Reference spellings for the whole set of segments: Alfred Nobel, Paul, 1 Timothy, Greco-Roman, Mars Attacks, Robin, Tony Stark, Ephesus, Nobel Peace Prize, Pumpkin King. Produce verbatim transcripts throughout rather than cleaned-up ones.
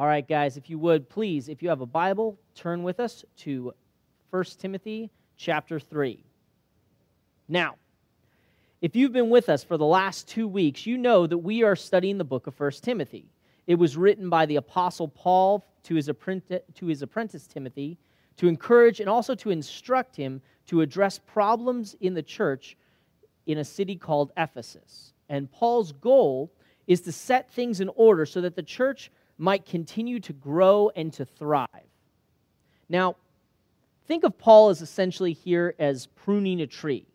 All right, guys, if you would, please, if you have a Bible, turn with us to First Timothy chapter three. Now, if you've been with us for the last two weeks, you know that we are studying the book of First Timothy. It was written by the Apostle Paul to his apprentice, to his apprentice Timothy, to encourage and also to instruct him to address problems in the church in a city called Ephesus. And Paul's goal is to set things in order so that the church might continue to grow and to thrive. Now, think of Paul as essentially here as pruning a tree.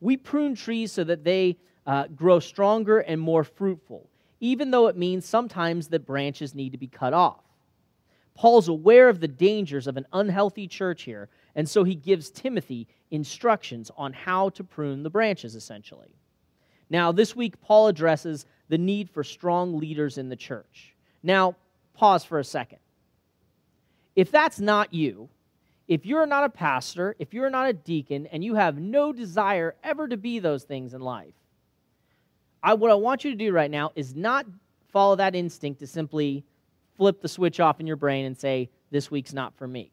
We prune trees so that they uh, grow stronger and more fruitful, even though it means sometimes that branches need to be cut off. Paul's aware of the dangers of an unhealthy church here, and so he gives Timothy instructions on how to prune the branches, essentially. Now, this week, Paul addresses the need for strong leaders in the church. Now, pause for a second. If that's not you, if you're not a pastor, if you're not a deacon, and you have no desire ever to be those things in life, I, what I want you to do right now is not follow that instinct to simply flip the switch off in your brain and say, this week's not for me.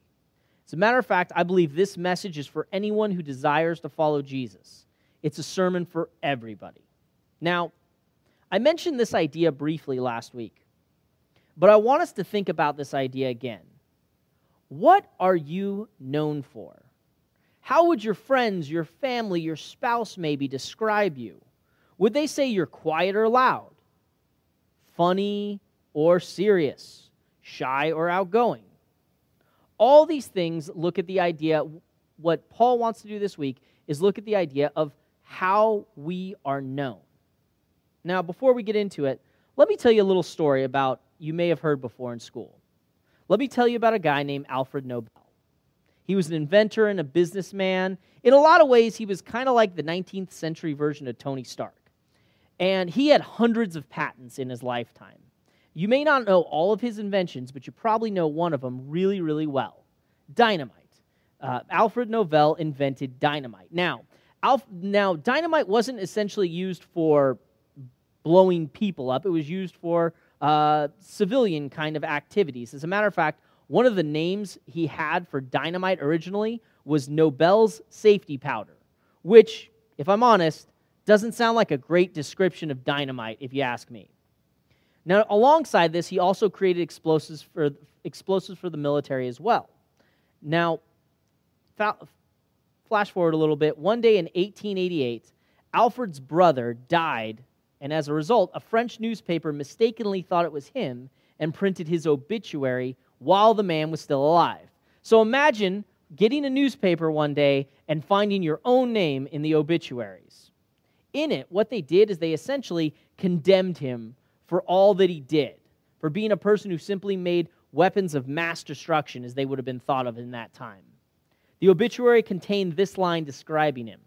As a matter of fact, I believe this message is for anyone who desires to follow Jesus. It's a sermon for everybody. Now, I mentioned this idea briefly last week, but I want us to think about this idea again. What are you known for? How would your friends, your family, your spouse maybe describe you? Would they say you're quiet or loud, funny or serious, shy or outgoing? All these things look at the idea, what Paul wants to do this week is look at the idea of how we are known. Now, before we get into it, let me tell you a little story about you may have heard before in school. Let me tell you about a guy named Alfred Nobel. He was an inventor and a businessman. In a lot of ways, he was kind of like the nineteenth century version of Tony Stark. And he had hundreds of patents in his lifetime. You may not know all of his inventions, but you probably know one of them really, really well. Dynamite. Uh, Alfred Nobel invented dynamite. Now, Alf- now, dynamite wasn't essentially used for blowing people up. It was used for Uh, civilian kind of activities. As a matter of fact, one of the names he had for dynamite originally was Nobel's safety powder, which, if I'm honest, doesn't sound like a great description of dynamite, if you ask me. Now, alongside this, he also created explosives for explosives for the military as well. Now, fa- flash forward a little bit. One day in eighteen eighty-eight, Alfred's brother died. And as a result, a French newspaper mistakenly thought it was him and printed his obituary while the man was still alive. So imagine getting a newspaper one day and finding your own name in the obituaries. In it, what they did is they essentially condemned him for all that he did, for being a person who simply made weapons of mass destruction, as they would have been thought of in that time. The obituary contained this line describing him: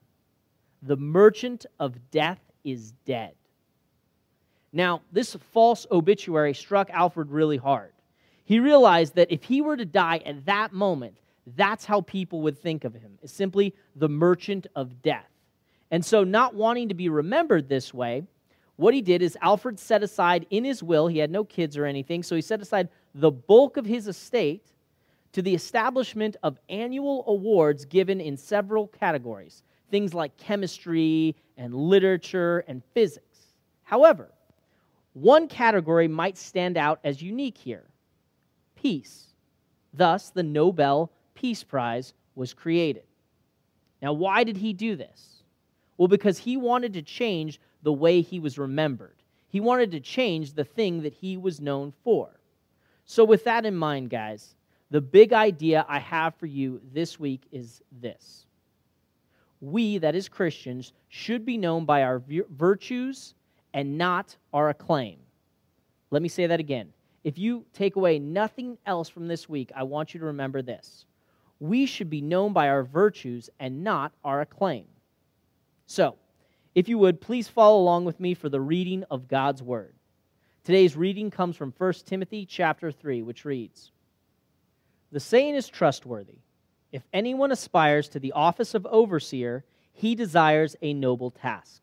"The merchant of death is dead." Now, this false obituary struck Alfred really hard. He realized that if he were to die at that moment, that's how people would think of him, as simply the merchant of death. And so, not wanting to be remembered this way, what he did is Alfred set aside in his will, he had no kids or anything, so he set aside the bulk of his estate to the establishment of annual awards given in several categories, things like chemistry and literature and physics. However, one category might stand out as unique here: peace. Thus, the Nobel Peace Prize was created. Now, why did he do this? Well, because he wanted to change the way he was remembered. He wanted to change the thing that he was known for. So with that in mind, guys, the big idea I have for you this week is this: we, that is Christians, should be known by our virtues and not our acclaim. Let me say that again. If you take away nothing else from this week, I want you to remember this: we should be known by our virtues and not our acclaim. So, if you would, please follow along with me for the reading of God's Word. Today's reading comes from First Timothy chapter three, which reads, "The saying is trustworthy. If anyone aspires to the office of overseer, he desires a noble task.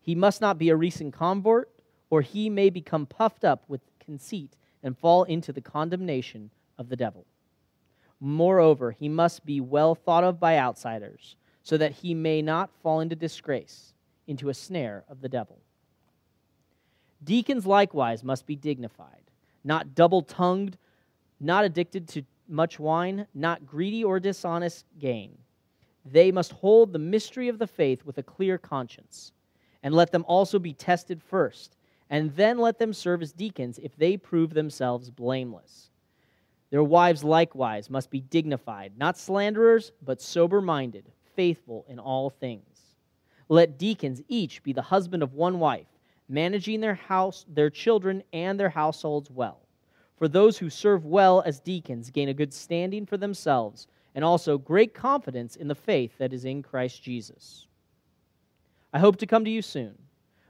He must not be a recent convert, or he may become puffed up with conceit and fall into the condemnation of the devil. Moreover, he must be well thought of by outsiders, so that he may not fall into disgrace, into a snare of the devil. Deacons likewise must be dignified, not double-tongued, not addicted to much wine, not greedy or dishonest gain. They must hold the mystery of the faith with a clear conscience, and let them also be tested first, and then let them serve as deacons if they prove themselves blameless. Their wives likewise must be dignified, not slanderers, but sober-minded, faithful in all things. Let deacons each be the husband of one wife, managing their house, their children, and their households well. For those who serve well as deacons gain a good standing for themselves, and also great confidence in the faith that is in Christ Jesus. I hope to come to you soon,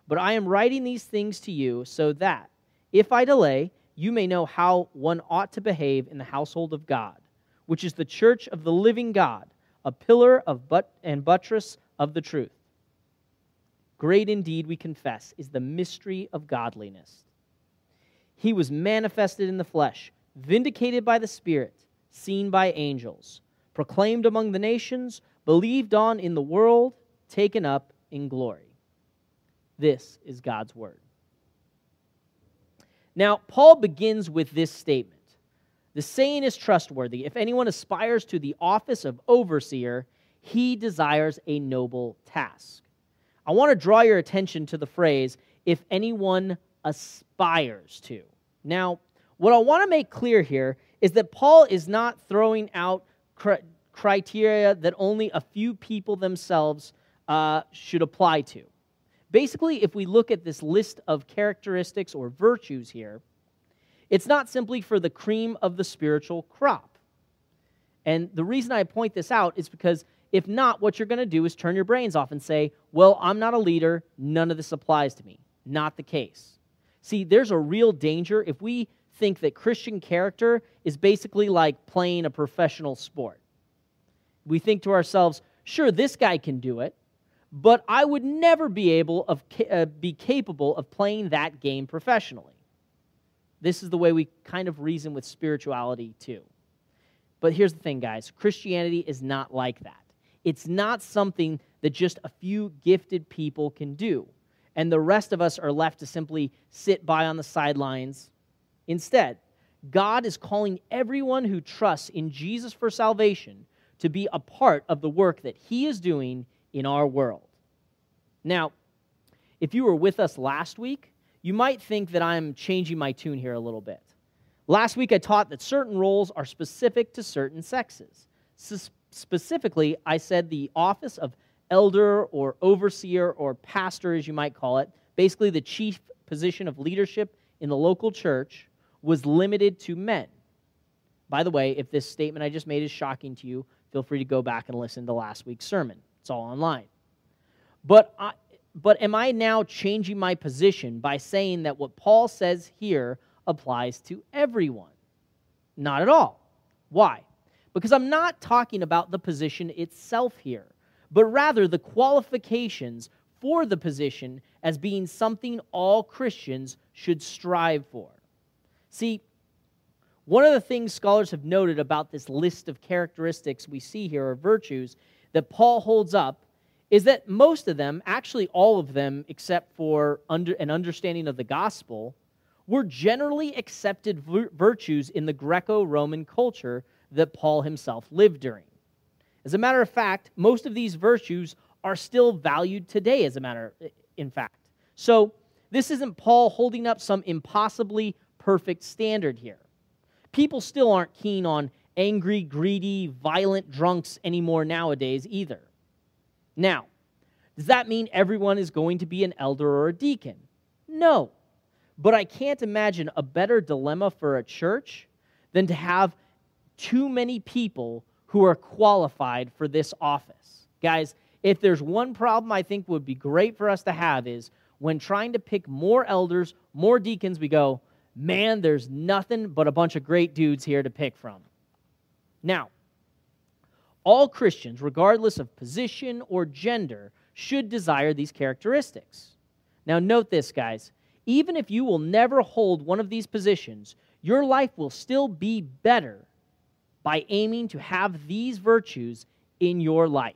but I am writing these things to you so that, if I delay, you may know how one ought to behave in the household of God, which is the church of the living God, a pillar of but and buttress of the truth. Great indeed, we confess, is the mystery of godliness. He was manifested in the flesh, vindicated by the Spirit, seen by angels, proclaimed among the nations, believed on in the world, taken up in glory. This is God's word. Now, Paul begins with this statement. The saying is trustworthy. If anyone aspires to the office of overseer, he desires a noble task. I want to draw your attention to the phrase, if anyone aspires to. Now, what I want to make clear here is that Paul is not throwing out cr- criteria that only a few people themselves uh, should apply to. Basically, if we look at this list of characteristics or virtues here, it's not simply for the cream of the spiritual crop. And the reason I point this out is because if not, what you're going to do is turn your brains off and say, well, I'm not a leader, none of this applies to me. Not the case. See, there's a real danger if we think that Christian character is basically like playing a professional sport. We think to ourselves, sure, this guy can do it, but I would never be able of uh, be capable of playing that game professionally. This is the way we kind of reason with spirituality too. But here's the thing, guys. Christianity is not like that. It's not something that just a few gifted people can do, and the rest of us are left to simply sit by on the sidelines. Instead, God is calling everyone who trusts in Jesus for salvation to be a part of the work that He is doing in our world. Now, if you were with us last week, you might think that I'm changing my tune here a little bit. Last week I taught that certain roles are specific to certain sexes. S- specifically, I said the office of elder or overseer or pastor, as you might call it, basically the chief position of leadership in the local church, was limited to men. By the way, if this statement I just made is shocking to you, feel free to go back and listen to last week's sermon. It's all online. But I... But am I now changing my position by saying that what Paul says here applies to everyone? Not at all. Why? Because I'm not talking about the position itself here, but rather the qualifications for the position as being something all Christians should strive for. See, one of the things scholars have noted about this list of characteristics we see here, or virtues, that Paul holds up, is that most of them, actually all of them, except for under, an understanding of the gospel, were generally accepted virtues in the Greco-Roman culture that Paul himself lived during. As a matter of fact, most of these virtues are still valued today, as a matter of, in fact. So this isn't Paul holding up some impossibly perfect standard here. People still aren't keen on angry, greedy, violent drunks anymore nowadays either. Now, does that mean everyone is going to be an elder or a deacon? No. But I can't imagine a better dilemma for a church than to have too many people who are qualified for this office. Guys, if there's one problem I think would be great for us to have is when trying to pick more elders, more deacons, we go, man, there's nothing but a bunch of great dudes here to pick from. Now, all Christians, regardless of position or gender, should desire these characteristics. Now, note this, guys. Even if you will never hold one of these positions, your life will still be better by aiming to have these virtues in your life.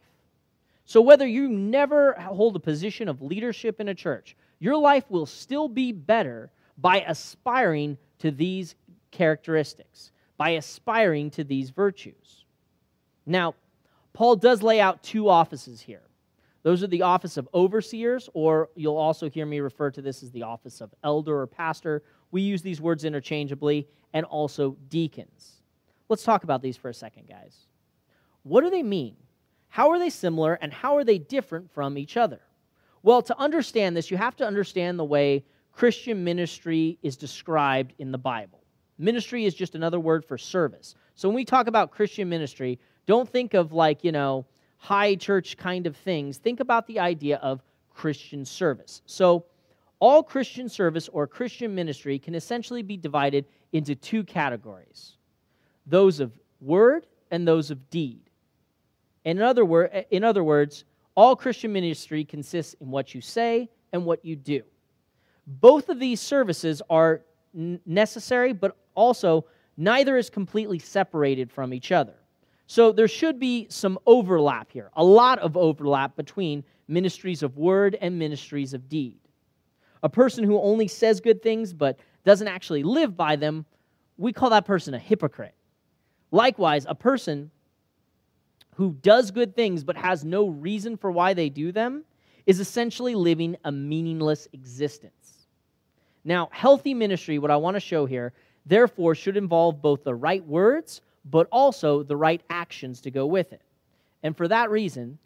So whether you never hold a position of leadership in a church, your life will still be better by aspiring to these characteristics, by aspiring to these virtues. Now, Paul does lay out two offices here. Those are the office of overseers, or you'll also hear me refer to this as the office of elder or pastor. We use these words interchangeably, and also deacons. Let's talk about these for a second, guys. What do they mean? How are they similar, and how are they different from each other? Well, to understand this, you have to understand the way Christian ministry is described in the Bible. Ministry is just another word for service. So when we talk about Christian ministry, don't think of like, you know, high church kind of things. Think about the idea of Christian service. So all Christian service or Christian ministry can essentially be divided into two categories, those of word and those of deed. In other word, in other words, all Christian ministry consists in what you say and what you do. Both of these services are necessary, but also neither is completely separated from each other. So there should be some overlap here, a lot of overlap between ministries of word and ministries of deed. A person who only says good things but doesn't actually live by them, we call that person a hypocrite. Likewise, a person who does good things but has no reason for why they do them is essentially living a meaningless existence. Now, healthy ministry, what I want to show here, therefore should involve both the right words but also the right actions to go with it. And for that reason,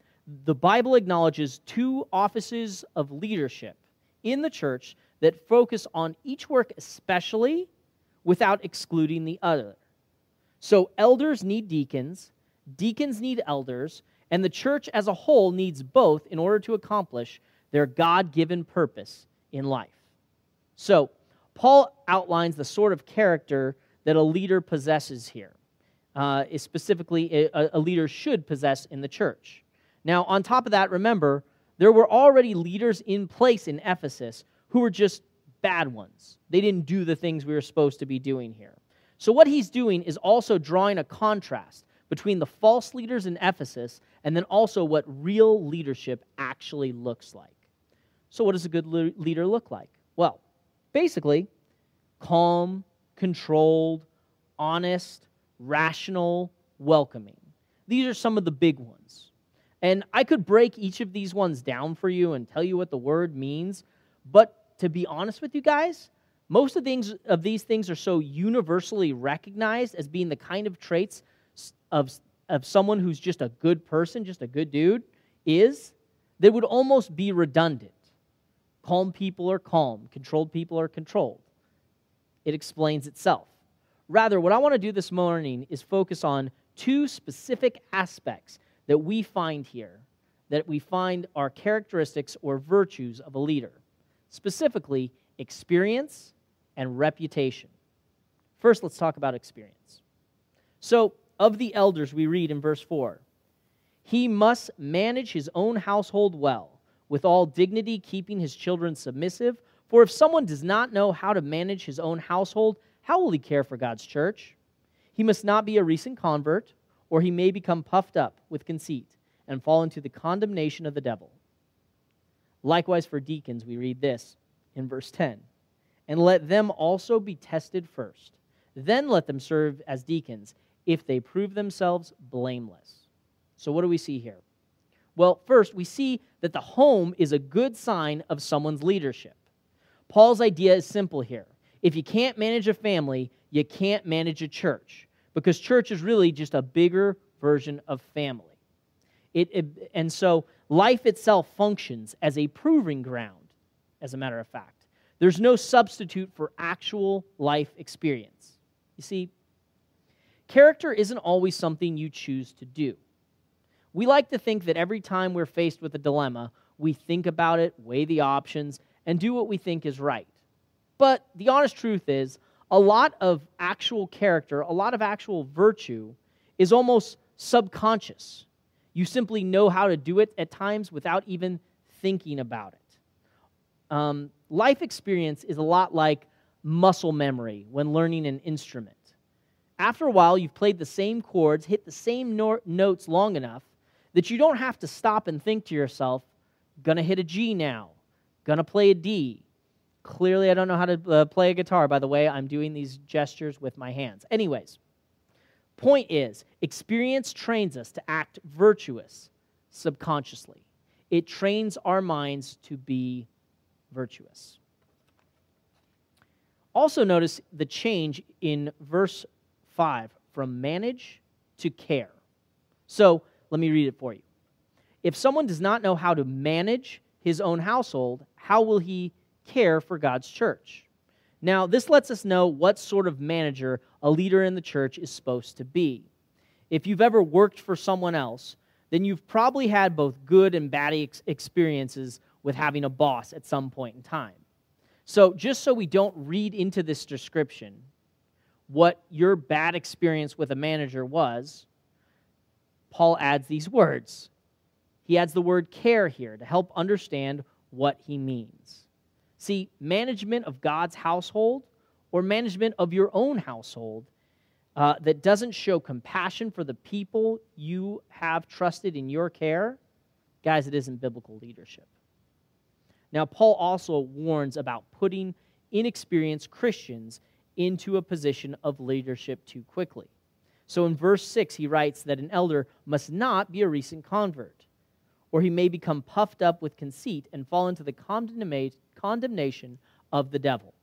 the Bible acknowledges two offices of leadership in the church that focus on each work especially without excluding the other. So elders need deacons, deacons need elders, and the church as a whole needs both in order to accomplish their God-given purpose in life. So Paul outlines the sort of character that a leader possesses here. Uh, is specifically a, a leader should possess in the church. Now, on top of that, remember, there were already leaders in place in Ephesus who were just bad ones. They didn't do the things we were supposed to be doing here. So what he's doing is also drawing a contrast between the false leaders in Ephesus and then also what real leadership actually looks like. So what does a good le- leader look like? Well, basically, calm, controlled, honest, rational, welcoming. These are some of the big ones. And I could break each of these ones down for you and tell you what the word means, but to be honest with you guys, most of things of these things are so universally recognized as being the kind of traits of, of someone who's just a good person, just a good dude, is, they would almost be redundant. Calm people are calm. Controlled people are controlled. It explains itself. Rather, what I want to do this morning is focus on two specific aspects that we find here, that we find are characteristics or virtues of a leader, specifically experience and reputation. First, let's talk about experience. So, of the elders, we read in verse four, he must manage his own household well, with all dignity, keeping his children submissive. For if someone does not know how to manage his own household, how will he care for God's church? He must not be a recent convert, or he may become puffed up with conceit and fall into the condemnation of the devil. Likewise for deacons, we read this in verse ten. And let them also be tested first. Then let them serve as deacons, if they prove themselves blameless. So what do we see here? Well, first, we see that the home is a good sign of someone's leadership. Paul's idea is simple here. If you can't manage a family, you can't manage a church, because church is really just a bigger version of family. It, it and so life itself functions as a proving ground, as a matter of fact, There's no substitute for actual life experience. You see, character isn't always something you choose to do. We like to think that every time we're faced with a dilemma, we think about it, weigh the options, and do what we think is right. But the honest truth is, a lot of actual character, a lot of actual virtue is almost subconscious. You simply know how to do it at times without even thinking about it. Um, life experience is a lot like muscle memory when learning an instrument. After a while, you've played the same chords, hit the same no- notes long enough that you don't have to stop and think to yourself, gonna hit a G now, gonna play a D. Clearly, I don't know how to uh, play a guitar, by the way. I'm doing these gestures with my hands. Anyways, point is, experience trains us to act virtuous subconsciously. It trains our minds to be virtuous. Also notice the change in verse five, from manage to care. So, let me read it for you. If someone does not know how to manage his own household, how will he care for God's church? Now, this lets us know what sort of manager a leader in the church is supposed to be. If you've ever worked for someone else, then you've probably had both good and bad ex- experiences with having a boss at some point in time. So just so we don't read into this description what your bad experience with a manager was, Paul adds these words. He adds the word care here to help understand what he means. See, management of God's household or management of your own household uh, that doesn't show compassion for the people you have trusted in your care, guys, it isn't biblical leadership. Now, Paul also warns about putting inexperienced Christians into a position of leadership too quickly. So in verse six, he writes that an elder must not be a recent convert, or he may become puffed up with conceit and fall into the condemnation condemnation of the devil.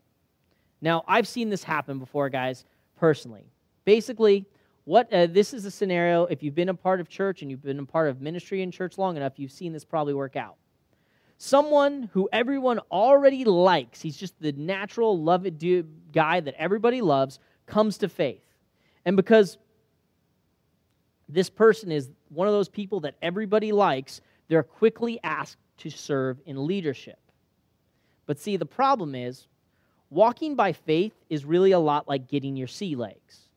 Now, I've seen this happen before, guys, personally. Basically, what uh, this is a scenario, if you've been a part of church and you've been a part of ministry in church long enough, you've seen this probably work out. Someone who everyone already likes, he's just the natural loved dude guy that everybody loves, comes to faith. And because this person is one of those people that everybody likes, they're quickly asked to serve in leadership. But see, the problem is, walking by faith is really a lot like getting your sea legs.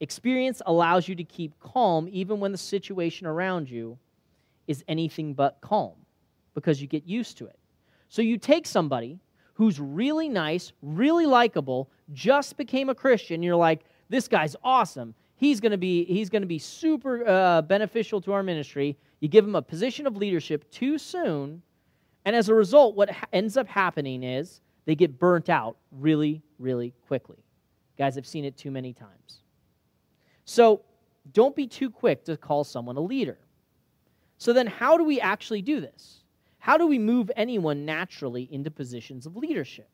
Experience allows you to keep calm even when the situation around you is anything but calm, because you get used to it. So you take somebody who's really nice, really likable, just became a Christian, you're like, this guy's awesome, he's going to be he's going to be super uh, beneficial to our ministry. You give him a position of leadership too soon, and as a result, what ha- ends up happening is they get burnt out really, really quickly. Guys, I've seen it too many times. So don't be too quick to call someone a leader. So then how do we actually do this? How do we move anyone naturally into positions of leadership?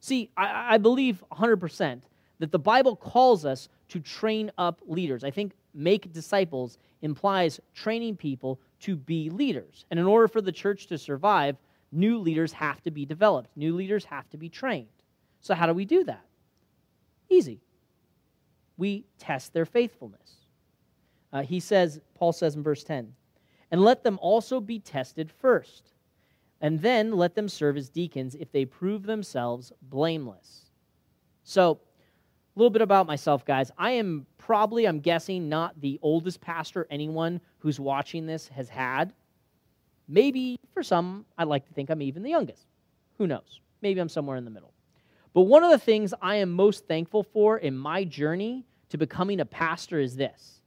See, I, I believe one hundred percent that the Bible calls us to train up leaders. I think make disciples implies training people to be leaders. And in order for the church to survive, new leaders have to be developed. New leaders have to be trained. So how do we do that? Easy. We test their faithfulness. Uh, he says, Paul says in verse ten, and let them also be tested first, and then let them serve as deacons if they prove themselves blameless. So, a little bit about myself, guys. I am probably, I'm guessing, not the oldest pastor anyone who's watching this has had. Maybe, for some, I'd like to think I'm even the youngest. Who knows? Maybe I'm somewhere in the middle. But one of the things I am most thankful for in my journey to becoming a pastor is this.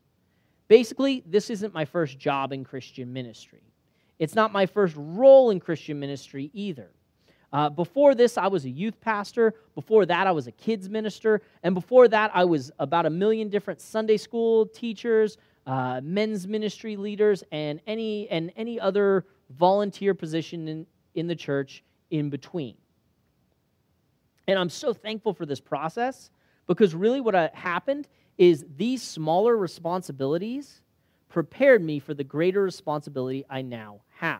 Basically, this isn't my first job in Christian ministry. It's not my first role in Christian ministry either. Uh, before this, I was a youth pastor. Before that, I was a kids minister. And before that, I was about a million different Sunday school teachers, uh, men's ministry leaders, and any and any other volunteer position in, in the church in between. And I'm so thankful for this process, because really what happened is these smaller responsibilities prepared me for the greater responsibility I now have.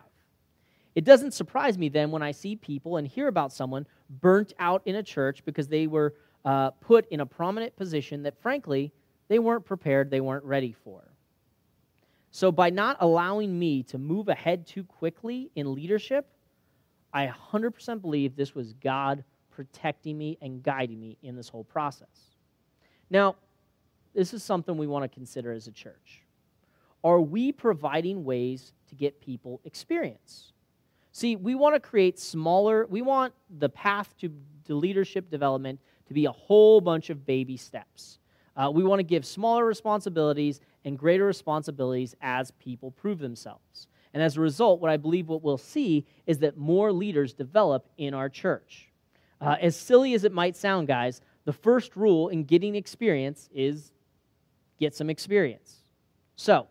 It doesn't surprise me then when I see people and hear about someone burnt out in a church because they were uh, put in a prominent position that, frankly, they weren't prepared, they weren't ready for. So by not allowing me to move ahead too quickly in leadership, I one hundred percent believe this was God protecting me and guiding me in this whole process. Now, this is something we want to consider as a church. Are we providing ways to get people experience? See, we want to create smaller, we want the path to, to leadership development to be a whole bunch of baby steps. Uh, we want to give smaller responsibilities and greater responsibilities as people prove themselves. And as a result, what I believe what we'll see is that more leaders develop in our church. Uh, as silly as it might sound, guys, the first rule in getting experience is get some experience. So,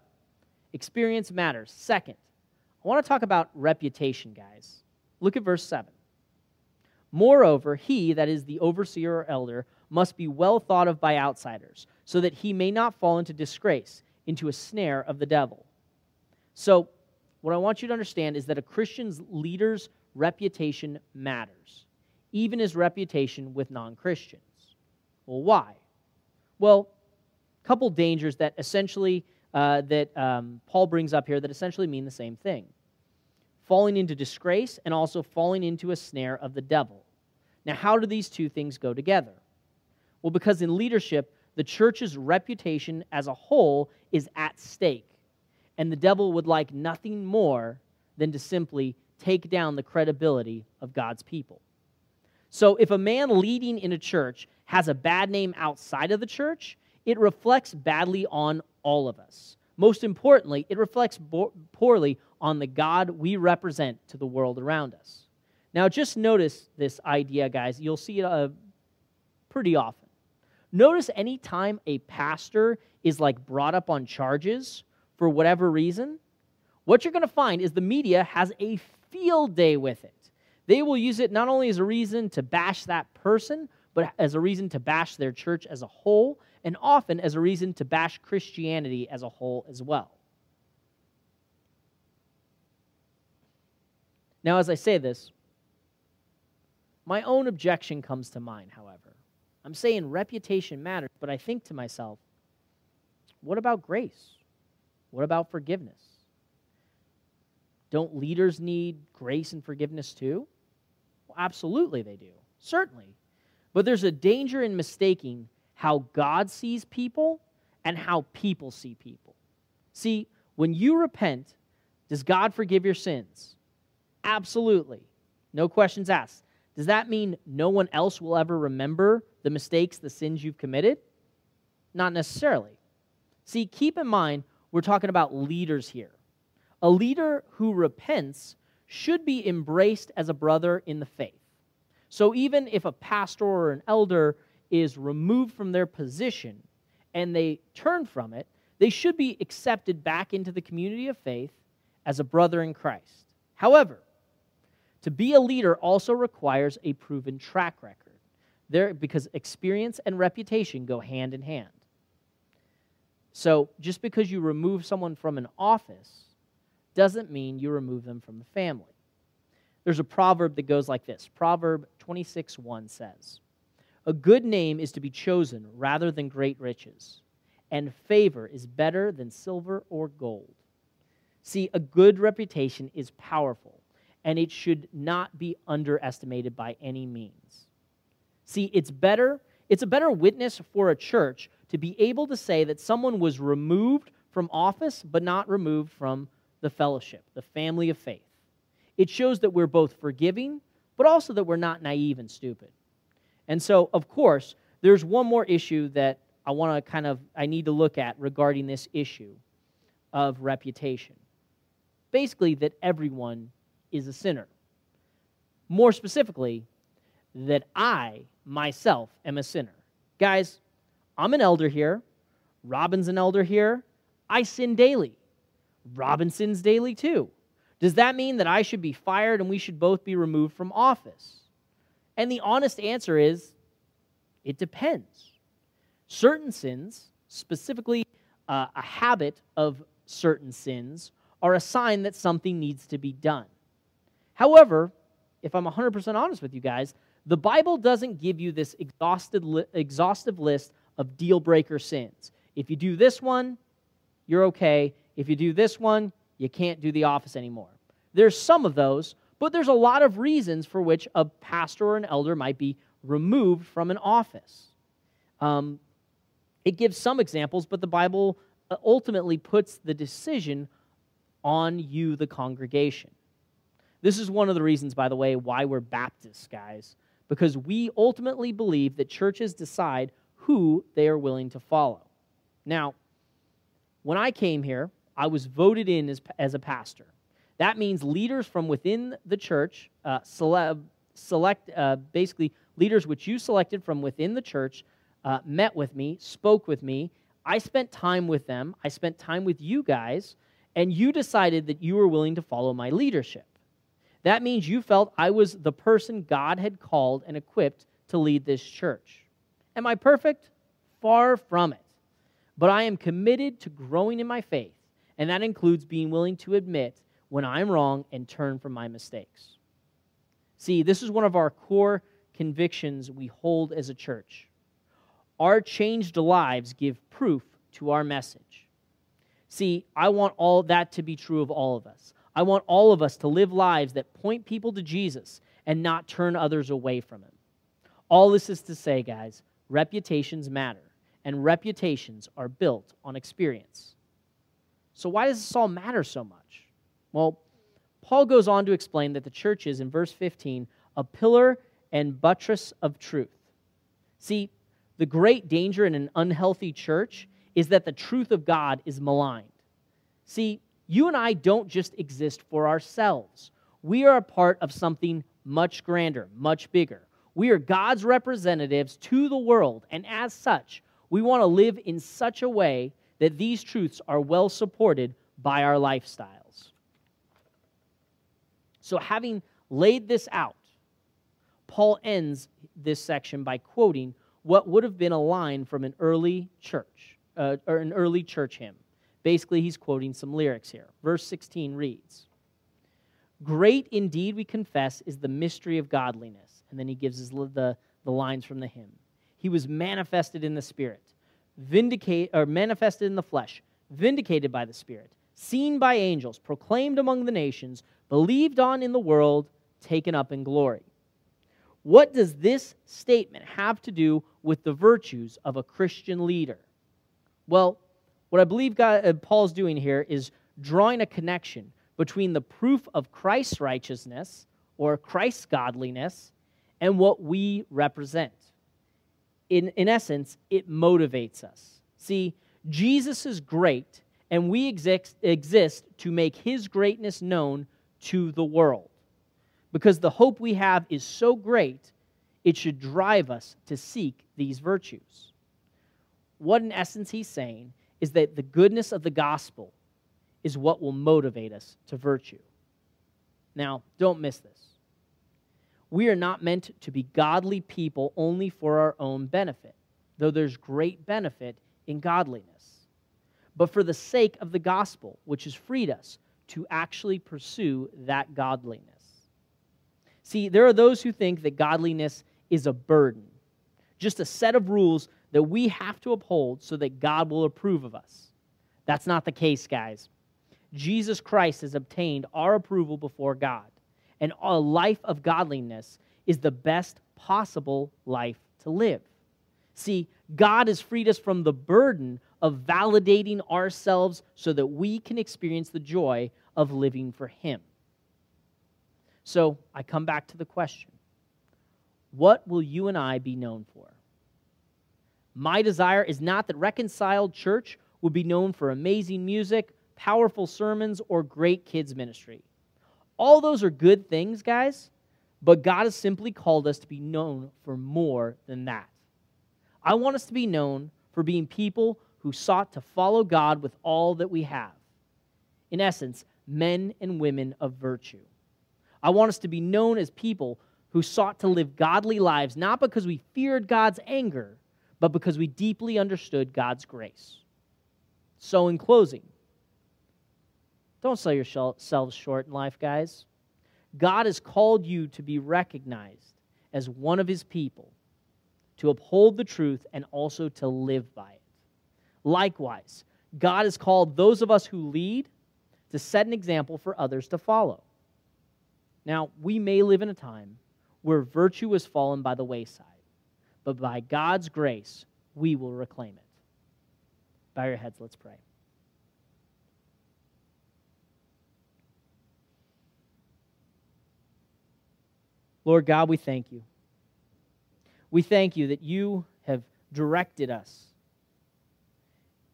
experience matters. Second, I want to talk about reputation, guys. Look at verse seven. Moreover, he, that is the overseer or elder, must be well thought of by outsiders, so that he may not fall into disgrace, into a snare of the devil. So, what I want you to understand is that a Christian's leader's reputation matters, even his reputation with non-Christians. Well, why? Well, a couple dangers that essentially, uh, that um, Paul brings up here that essentially mean the same thing. Falling into disgrace and also falling into a snare of the devil. Now, how do these two things go together? Well, because in leadership, the church's reputation as a whole is at stake, and the devil would like nothing more than to simply take down the credibility of God's people. So if a man leading in a church has a bad name outside of the church, it reflects badly on all of us. Most importantly, it reflects bo- poorly on the God we represent to the world around us. Now, just notice this idea, guys. You'll see it uh, pretty often. Notice any time a pastor is like brought up on charges for whatever reason, what you're going to find is the media has a field day with it. They will use it not only as a reason to bash that person, but as a reason to bash their church as a whole, and often as a reason to bash Christianity as a whole as well. Now, as I say this, my own objection comes to mind, however. I'm saying reputation matters, but I think to myself, what about grace? What about forgiveness? Don't leaders need grace and forgiveness too? Absolutely they do, certainly. But there's a danger in mistaking how God sees people and how people see people. See, when you repent, does God forgive your sins? Absolutely. No questions asked. Does that mean no one else will ever remember the mistakes, the sins you've committed? Not necessarily. See, keep in mind, we're talking about leaders here. A leader who repents should be embraced as a brother in the faith. So even if a pastor or an elder is removed from their position and they turn from it, they should be accepted back into the community of faith as a brother in Christ. However, to be a leader also requires a proven track record, there, because experience and reputation go hand in hand. So just because you remove someone from an office doesn't mean you remove them from the family. There's a proverb that goes like this. Proverb twenty-six one says, "A good name is to be chosen rather than great riches, and favor is better than silver or gold." See, a good reputation is powerful, and it should not be underestimated by any means. See, it's better, it's a better witness for a church to be able to say that someone was removed from office but not removed from the fellowship, the family of faith. It shows that we're both forgiving, but also that we're not naive and stupid. And so, of course, there's one more issue that I want to kind of, I need to look at regarding this issue of reputation. Basically, that everyone is a sinner. More specifically, that I, myself, am a sinner. Guys, I'm an elder here. Robin's an elder here. I sin daily. Robin sins daily too. Does that mean that I should be fired and we should both be removed from office? And the honest answer is, it depends. Certain sins, specifically uh, a habit of certain sins, are a sign that something needs to be done. However, if I'm one hundred percent honest with you guys, the Bible doesn't give you this exhaustive list of deal-breaker sins. If you do this one, you're okay. If you do this one, you can't do the office anymore. There's some of those, but there's a lot of reasons for which a pastor or an elder might be removed from an office. Um, it gives some examples, but the Bible ultimately puts the decision on you, the congregation. This is one of the reasons, by the way, why we're Baptists, guys, because we ultimately believe that churches decide who they are willing to follow. Now, when I came here, I was voted in as, as a pastor. That means leaders from within the church, uh, select, select uh, basically leaders which you selected from within the church, uh, met with me, spoke with me. I spent time with them. I spent time with you guys, and you decided that you were willing to follow my leadership. That means you felt I was the person God had called and equipped to lead this church. Am I perfect? Far from it. But I am committed to growing in my faith, and that includes being willing to admit when I'm wrong and turn from my mistakes. See, this is one of our core convictions we hold as a church. Our changed lives give proof to our message. See, I want all that to be true of all of us. I want all of us to live lives that point people to Jesus and not turn others away from him. All this is to say, guys, reputations matter, and reputations are built on experience. So why does this all matter so much? Well, Paul goes on to explain that the church is, in verse fifteen, a pillar and buttress of truth. See, the great danger in an unhealthy church is that the truth of God is maligned. See, you and I don't just exist for ourselves. We are a part of something much grander, much bigger. We are God's representatives to the world, and as such, we want to live in such a way that these truths are well supported by our lifestyles. So having laid this out, Paul ends this section by quoting what would have been a line from an early church, uh, or an early church hymn. Basically, he's quoting some lyrics here. Verse sixteen reads, "Great indeed we confess is the mystery of godliness." And then he gives us the, the lines from the hymn. "He was manifested in the Spirit, vindicate, or manifested in the flesh, vindicated by the Spirit, seen by angels, proclaimed among the nations, believed on in the world, taken up in glory." What does this statement have to do with the virtues of a Christian leader? Well, what I believe God, uh, Paul's doing here is drawing a connection between the proof of Christ's righteousness or Christ's godliness and what we represent. In, in essence, it motivates us. See, Jesus is great, and we exist, exist to make his greatness known to the world. Because the hope we have is so great, it should drive us to seek these virtues. What in essence he's saying is that the goodness of the gospel is what will motivate us to virtue. Now, don't miss this. We are not meant to be godly people only for our own benefit, though there's great benefit in godliness, but for the sake of the gospel, which has freed us to actually pursue that godliness. See, there are those who think that godliness is a burden, just a set of rules that we have to uphold so that God will approve of us. That's not the case, guys. Jesus Christ has obtained our approval before God, and a life of godliness is the best possible life to live. See, God has freed us from the burden of validating ourselves so that we can experience the joy of living for him. So I come back to the question, what will you and I be known for? My desire is not that Reconciled Church will be known for amazing music, powerful sermons, or great kids ministry. All those are good things, guys, but God has simply called us to be known for more than that. I want us to be known for being people who sought to follow God with all that we have. In essence, men and women of virtue. I want us to be known as people who sought to live godly lives, not because we feared God's anger, but because we deeply understood God's grace. So in closing, don't sell yourselves short in life, guys. God has called you to be recognized as one of his people, to uphold the truth and also to live by it. Likewise, God has called those of us who lead to set an example for others to follow. Now, we may live in a time where virtue has fallen by the wayside, but by God's grace, we will reclaim it. Bow your heads, let's pray. Lord God, we thank you. We thank you that you have directed us.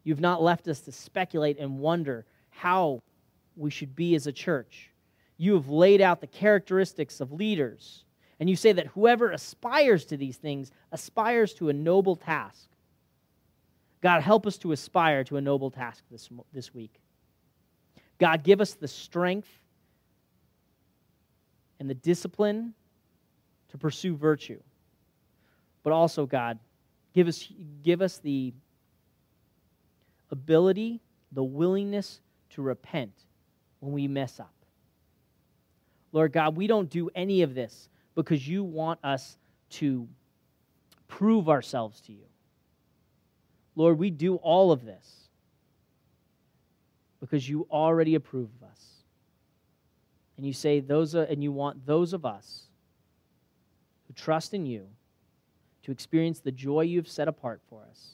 You've not left us to speculate and wonder how we should be as a church. You have laid out the characteristics of leaders, and you say that whoever aspires to these things aspires to a noble task. God, help us to aspire to a noble task this, this week. God, give us the strength and the discipline to pursue virtue. But also, God, give us, give us the ability, the willingness to repent when we mess up. Lord God, we don't do any of this because you want us to prove ourselves to you. Lord, we do all of this because you already approve of us. And you say those, uh, and you want those of us who trust in you to experience the joy you've set apart for us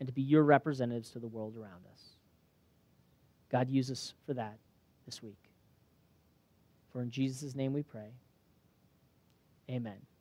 and to be your representatives to the world around us. God, use us for that this week. For in Jesus' name we pray. Amen.